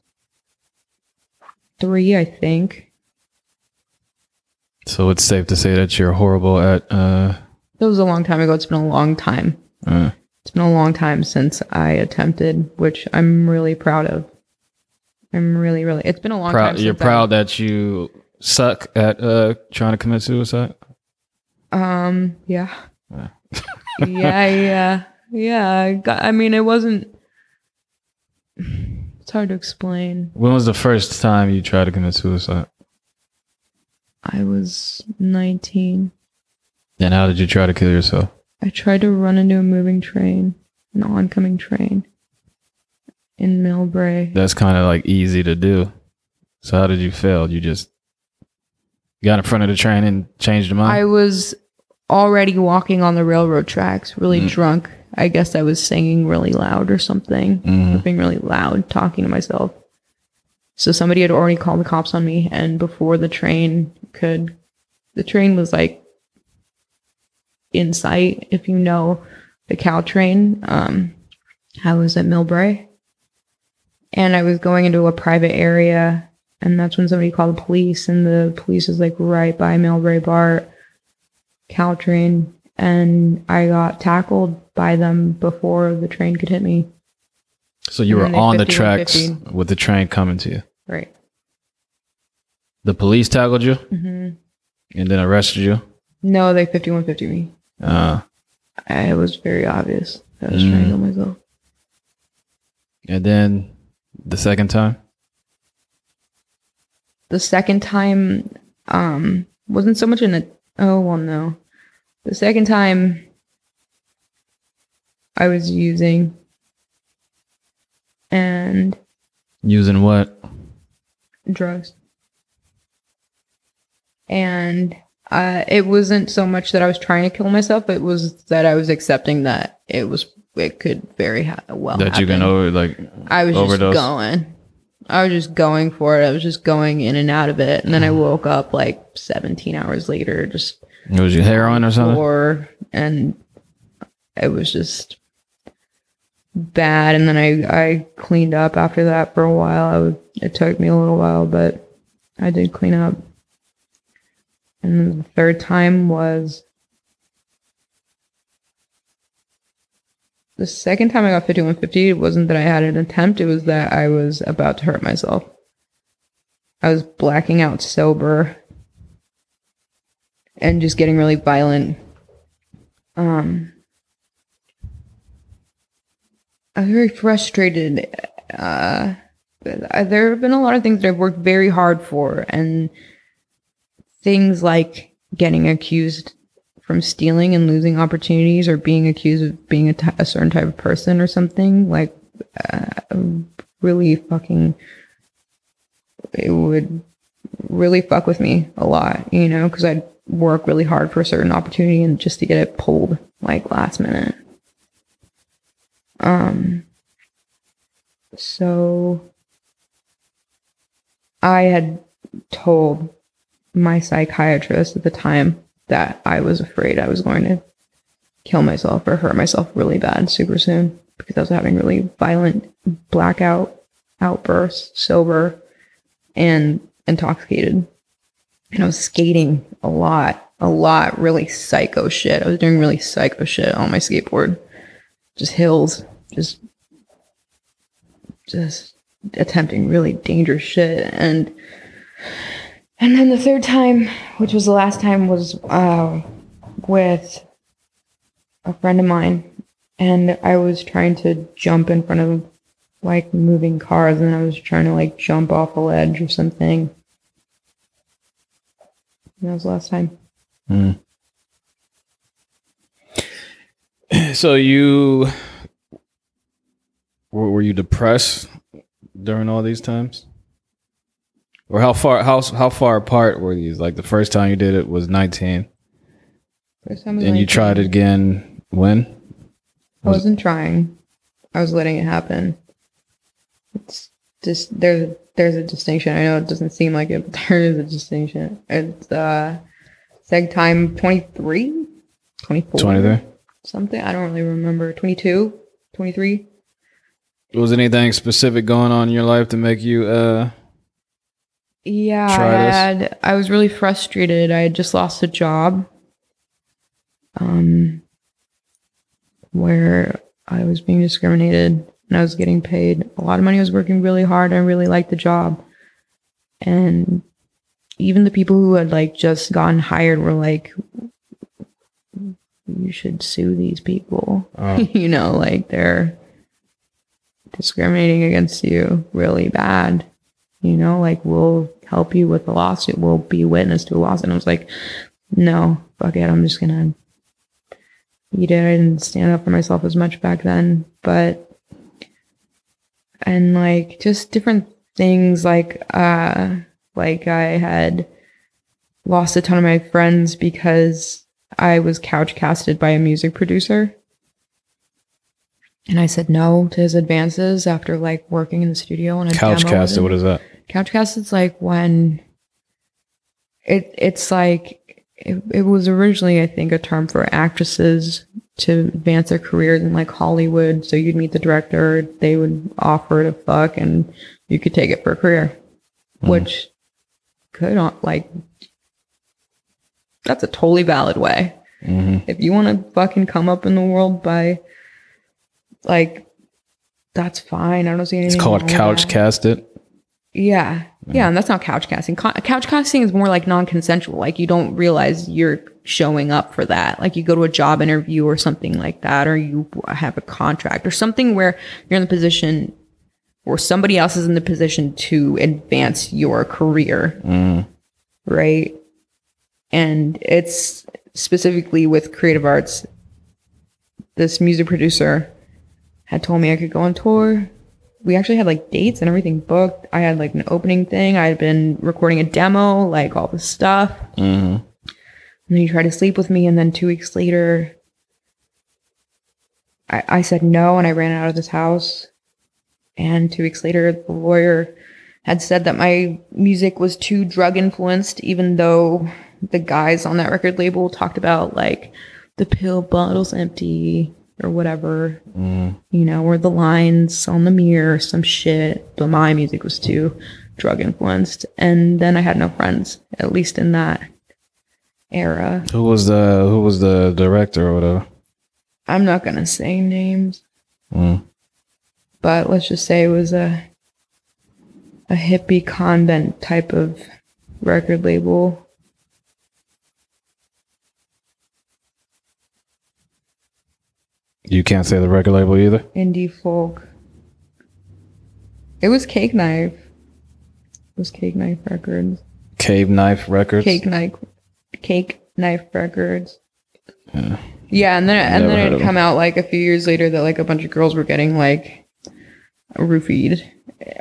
Three, I think. So it's safe to say that you're horrible at... Uh... That was a long time ago. It's been a long time. Uh. It's been a long time since I attempted, which I'm really proud of. I'm really, really... It's been a long proud, time since You're proud I, that you suck at uh, trying to commit suicide? Um, yeah. Yeah, yeah, yeah. yeah I, got, I mean, it wasn't... It's hard to explain. When was the first time you tried to commit suicide? I was nineteen. And how did you try to kill yourself? I tried to run into a moving train, an oncoming train in Millbrae. That's kind of like easy to do. So how did you fail? You just got in front of the train and changed your mind? I was already walking on the railroad tracks, really mm. drunk. I guess I was singing really loud or something, mm-hmm. being really loud, talking to myself. So somebody had already called the cops on me, and before the train could, the train was like, in sight, if you know the Caltrain. Um, I was at Millbrae, and I was going into a private area, and that's when somebody called the police, and the police was like right by Millbrae BART, Caltrain, and I got tackled by them before the train could hit me. So you were on the tracks with the train coming to you, right? The police tackled you, mm-hmm. and then arrested you. No, they fifty-one fifty me. Uh, I was very obvious. I was mm. trying to kill myself. And then the second time? The second time um, wasn't so much in a... Oh, well, no. The second time I was using and... Using what? drugs. And uh, it wasn't so much that I was trying to kill myself. It was that I was accepting that it was it could very ha- well that happen. You can over like I was overdose. Just going. I was just going for it. I was just going in and out of it. And then I woke up like seventeen hours later. Just it was your heroin or something? Or, and it was just bad. And then I, I cleaned up after that for a while. I would, it took me a little while, but I did clean up. And then the third time was... The second time I got fifty-one fifty, it wasn't that I had an attempt. It was that I was about to hurt myself. I was blacking out sober and just getting really violent. Um, I was very frustrated. Uh, there have been a lot of things that I've worked very hard for, and things like getting accused from stealing and losing opportunities, or being accused of being a, t- a certain type of person or something. Like, uh, really fucking, it would really fuck with me a lot, you know, because I'd work really hard for a certain opportunity and just to get it pulled like last minute. Um, so I had told my psychiatrist at the time that I was afraid I was going to kill myself or hurt myself really bad super soon, because I was having really violent blackout outbursts, sober and intoxicated. And I was skating a lot, a lot, really psycho shit. I was doing really psycho shit on my skateboard. Just hills, just, just attempting really dangerous shit. And And then the third time, which was the last time, was uh, with a friend of mine. And I was trying to jump in front of, like, moving cars. And I was trying to, like, jump off a ledge or something. And that was the last time. Mm. So you... Were you depressed during all these times? Or how far how how far apart were these? Like, the first time you did it was nineteen. First time was and nineteen. You tried it again when? I was wasn't it? trying. I was letting it happen. It's just there's there's a distinction. I know it doesn't seem like it, but there is a distinction. It's uh second time twenty-three? twenty-four? twenty-three? Something. I don't really remember. twenty-two? twenty-three? Was anything specific going on in your life to make you uh Yeah, I had, I was really frustrated. I had just lost a job um, where I was being discriminated, and I was getting paid a lot of money. I was working really hard. I really liked the job. And even the people who had like just gotten hired were like, you should sue these people. Uh. You know, like, they're discriminating against you really bad. You know, like, we'll help you with the lawsuit. We'll be witness to a lawsuit. And I was like, no, fuck it. I'm just going to eat it. I didn't stand up for myself as much back then. But, and like, just different things. Like, uh, like I had lost a ton of my friends because I was couch casted by a music producer. And I said no to his advances after, like, working in the studio. And couch casted, what is that? Couch casted's like when it it's like it, it was originally, I think, a term for actresses to advance their careers in, like, Hollywood. So you'd meet the director, they would offer to fuck, and you could take it for a career, mm. which could like that's a totally valid way. Mm-hmm. If you want to fucking come up in the world by like, that's fine. I don't see anything. It's called couch casted. Yeah. Yeah. And that's not couch casting. Co- couch casting is more like non-consensual. Like, you don't realize you're showing up for that. Like, you go to a job interview or something like that, or you have a contract or something where you're in the position, or somebody else is in the position to advance your career. Mm. Right. And it's specifically with creative arts. This music producer had told me I could go on tour we actually had like dates and everything booked. I had like an opening thing. I had been recording a demo, like all this stuff. Mm-hmm. And then he tried to sleep with me. And then two weeks later, I, I said no. And I ran out of this house. And two weeks later, the lawyer had said that my music was too drug influenced, even though the guys on that record label talked about like the pill bottle's empty or whatever, mm. you know, or the lines on the mirror, some shit. But my music was too drug influenced. And then I had no friends, at least in that era. Who was the who was the director or whatever? I'm not going to say names. Mm. But let's just say it was a a hippie convent type of record label. You can't say the record label either? Indie folk. It was Cake Knife. It was Cake Knife Records. Cave Knife Records? Cake Knife Cake Knife Records. Yeah, yeah and then and then it'd come out like a few years later that like a bunch of girls were getting like roofied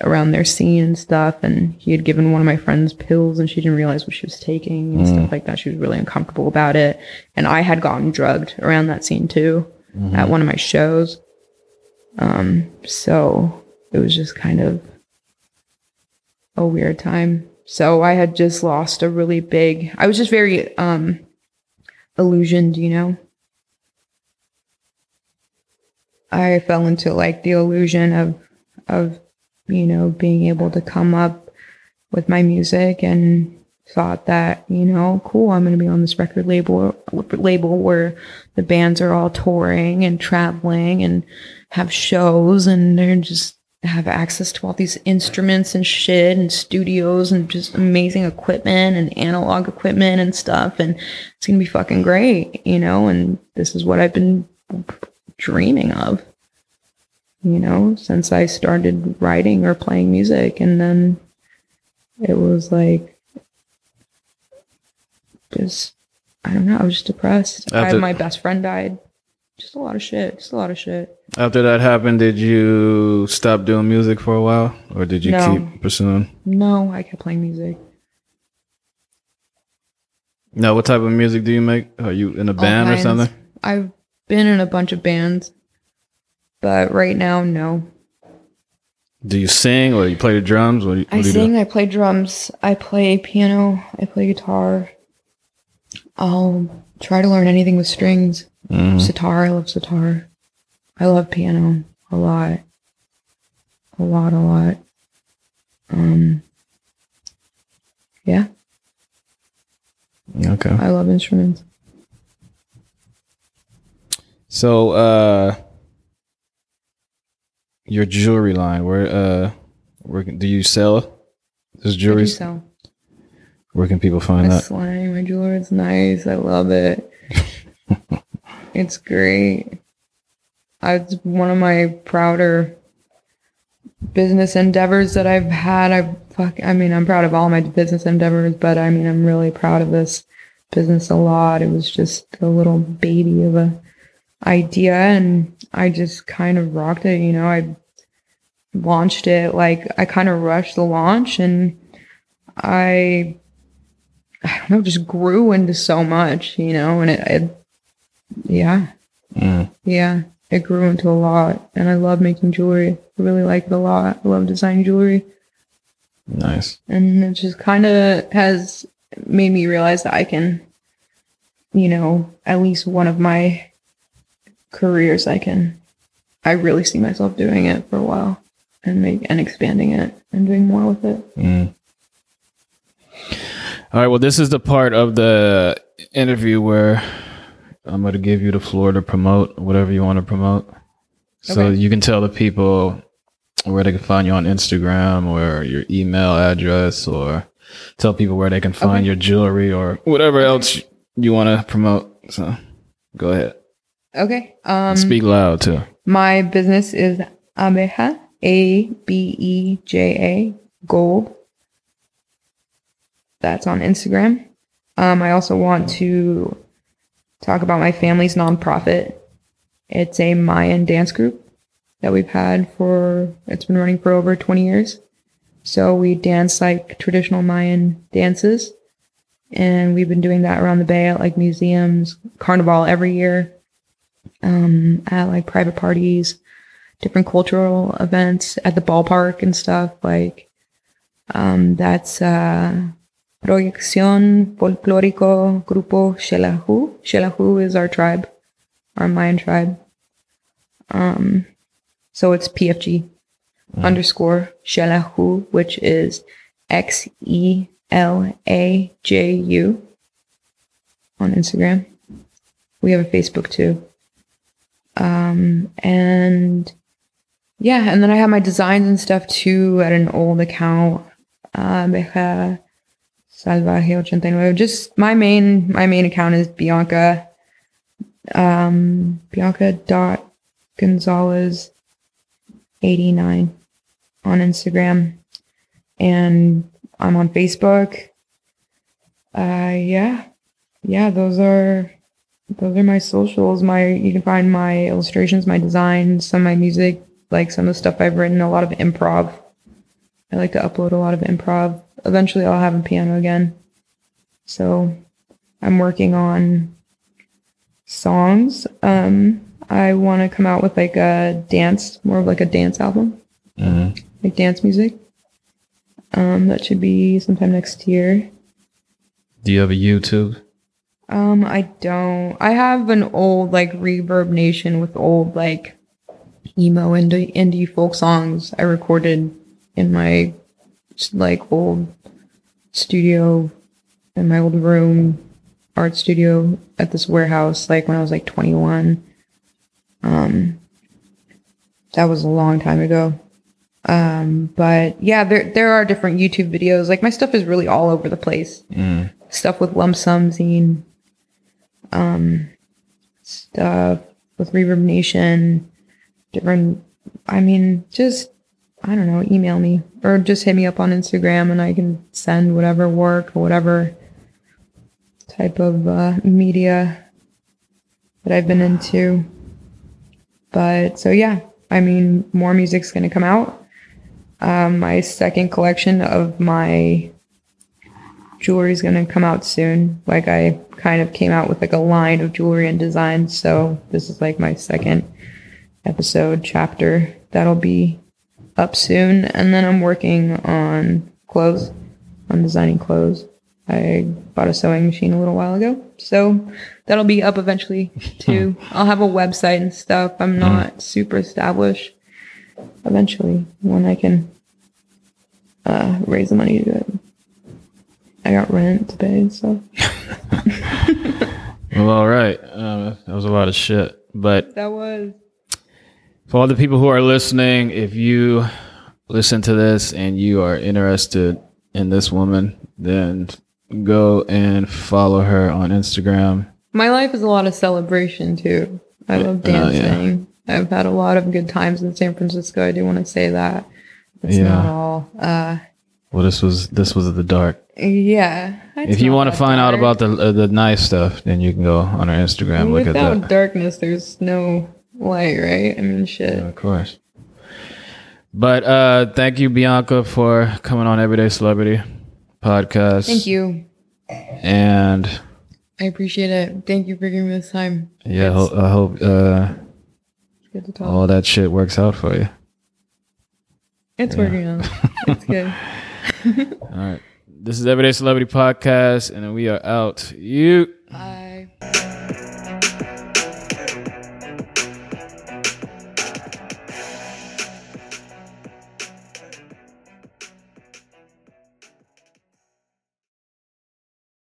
around their scene and stuff, and he had given one of my friends pills and she didn't realize what she was taking and mm. stuff like that. She was really uncomfortable about it, and I had gotten drugged around that scene too, mm-hmm. at one of my shows, um so it was just kind of a weird time. So I had just lost a really big, I was just very um illusioned, you know. I fell into like the illusion of of you know, being able to come up with my music, and thought that, you know, cool, I'm going to be on this record label label where the bands are all touring and traveling and have shows, and they're just have access to all these instruments and shit and studios and just amazing equipment and analog equipment and stuff, and it's going to be fucking great, you know, and this is what I've been dreaming of, you know, since I started writing or playing music. And then it was like, just, I don't know, I was just depressed. After, I, my best friend died. Just a lot of shit, just a lot of shit. After that happened, did you stop doing music for a while? Or did you no. keep pursuing? No, I kept playing music. Now, what type of music do you make? Are you in a band or something? I've been in a bunch of bands. But right now, no. Do you sing or you play the drums? What do you, what I do you sing, do? I play drums, I play piano, I play guitar. I'll try to learn anything with strings. Mm-hmm. Sitar, I love sitar. I love piano a lot. A lot, a lot. Um, yeah. Okay. I love instruments. So, uh... your jewelry line, where uh, where can, do you sell this jewelry? I do sell. Where can people find I that? Slime, my jewelry is nice. I love it. It's great. I, it's one of my prouder business endeavors that I've had. I fuck. I mean, I'm proud of all my business endeavors, but I mean, I'm really proud of this business a lot. It was just a little baby of a idea, and I just kind of rocked it, you know. I launched it, like I kind of rushed the launch, and I I don't know, just grew into so much, you know, and it, it yeah mm. yeah it grew into a lot, and I love making jewelry. I really like it a lot. I love design jewelry. Nice. And it just kind of has made me realize that I can, you know, at least one of my careers I can I really see myself doing it for a while, and make and expanding it and doing more with it. Mm. All right, well, this is the part of the interview where I'm going to give you the floor to promote whatever you want to promote. So okay. You can tell the people where they can find you on Instagram, or your email address, or tell people where they can find okay. your jewelry or whatever okay. else you want to promote. So go ahead. Okay. Um, Speak loud too. My business is Abeja, A B E J A, Gold. That's on Instagram. Um, I also want to talk about my family's nonprofit. It's a Mayan dance group that we've had for, it's been running for over twenty years. So we dance like traditional Mayan dances. And we've been doing that around the Bay at like museums, carnival every year, um, at like private parties, different cultural events at the ballpark and stuff. Like, um, that's, uh, Proyeccion Folklorico Grupo Xelajú. Xelajú is our tribe, our Mayan tribe. Um, so it's P F G mm. underscore Xelajú, which is X E L A J U on Instagram. We have a Facebook too. Um, and yeah, and then I have my designs and stuff too at an old account, uh, Abeja Salvaje eighty-nine. Just my main, my main account is Bianca, um, Bianca dot Gonzalez eighty-nine on Instagram. And I'm on Facebook. Uh, yeah. Yeah. Those are, those are my socials. My, you can find my illustrations, my designs, some of my music, like some of the stuff I've written, a lot of improv. I like to upload a lot of improv. Eventually I'll have a piano again. So I'm working on songs. Um, I want to come out with like a dance, more of like a dance album, mm-hmm. like dance music. Um, that should be sometime next year. Do you have a YouTube? Um, I don't. I have an old like Reverb Nation with old like emo indie indie folk songs I recorded in my like old studio, in my old room, art studio at this warehouse. Like when I was like twenty-one. Um, that was a long time ago. Um, but yeah, there, there are different YouTube videos. Like my stuff is really all over the place. Mm. Stuff with Lumsumzine, um, stuff with Reverb Nation, different, I mean, just, I don't know, email me or just hit me up on Instagram and I can send whatever work or whatever type of, uh, media that I've been into. But so, yeah, I mean, more music's going to come out. Um, my second collection of my jewelry is going to come out soon. Like I kind of came out with like a line of jewelry and design. So this is like my second episode chapter that'll be up soon. And then I'm working on clothes. I'm designing clothes. I bought a sewing machine a little while ago. So that'll be up eventually too. I'll have a website and stuff. I'm not super established. Eventually, when I can uh, raise the money to do it. I got rent to pay, so. Well, all right. Uh, that was a lot of shit, but. That was. For all the people who are listening, if you listen to this and you are interested in this woman, then go and follow her on Instagram. My life is a lot of celebration, too. I love dancing. Uh, yeah. I've had a lot of good times in San Francisco. I do want to say that. It's yeah. not all. Uh, well, this was this was the dark. Yeah. If you want to find dark. out about the uh, the nice stuff, then you can go on our Instagram. I mean, look at that. Without darkness, there's no light, right? I mean, shit. Yeah, of course. But uh, thank you, Bianca, for coming on Everyday Celebrity Podcast. Thank you. And I appreciate it. Thank you for giving me this time. Yeah, it's, I hope. Uh, All that shit works out for you. It's yeah. working out. It's good. All right. This is Everyday Celebrity Podcast, and we are out. You. Bye.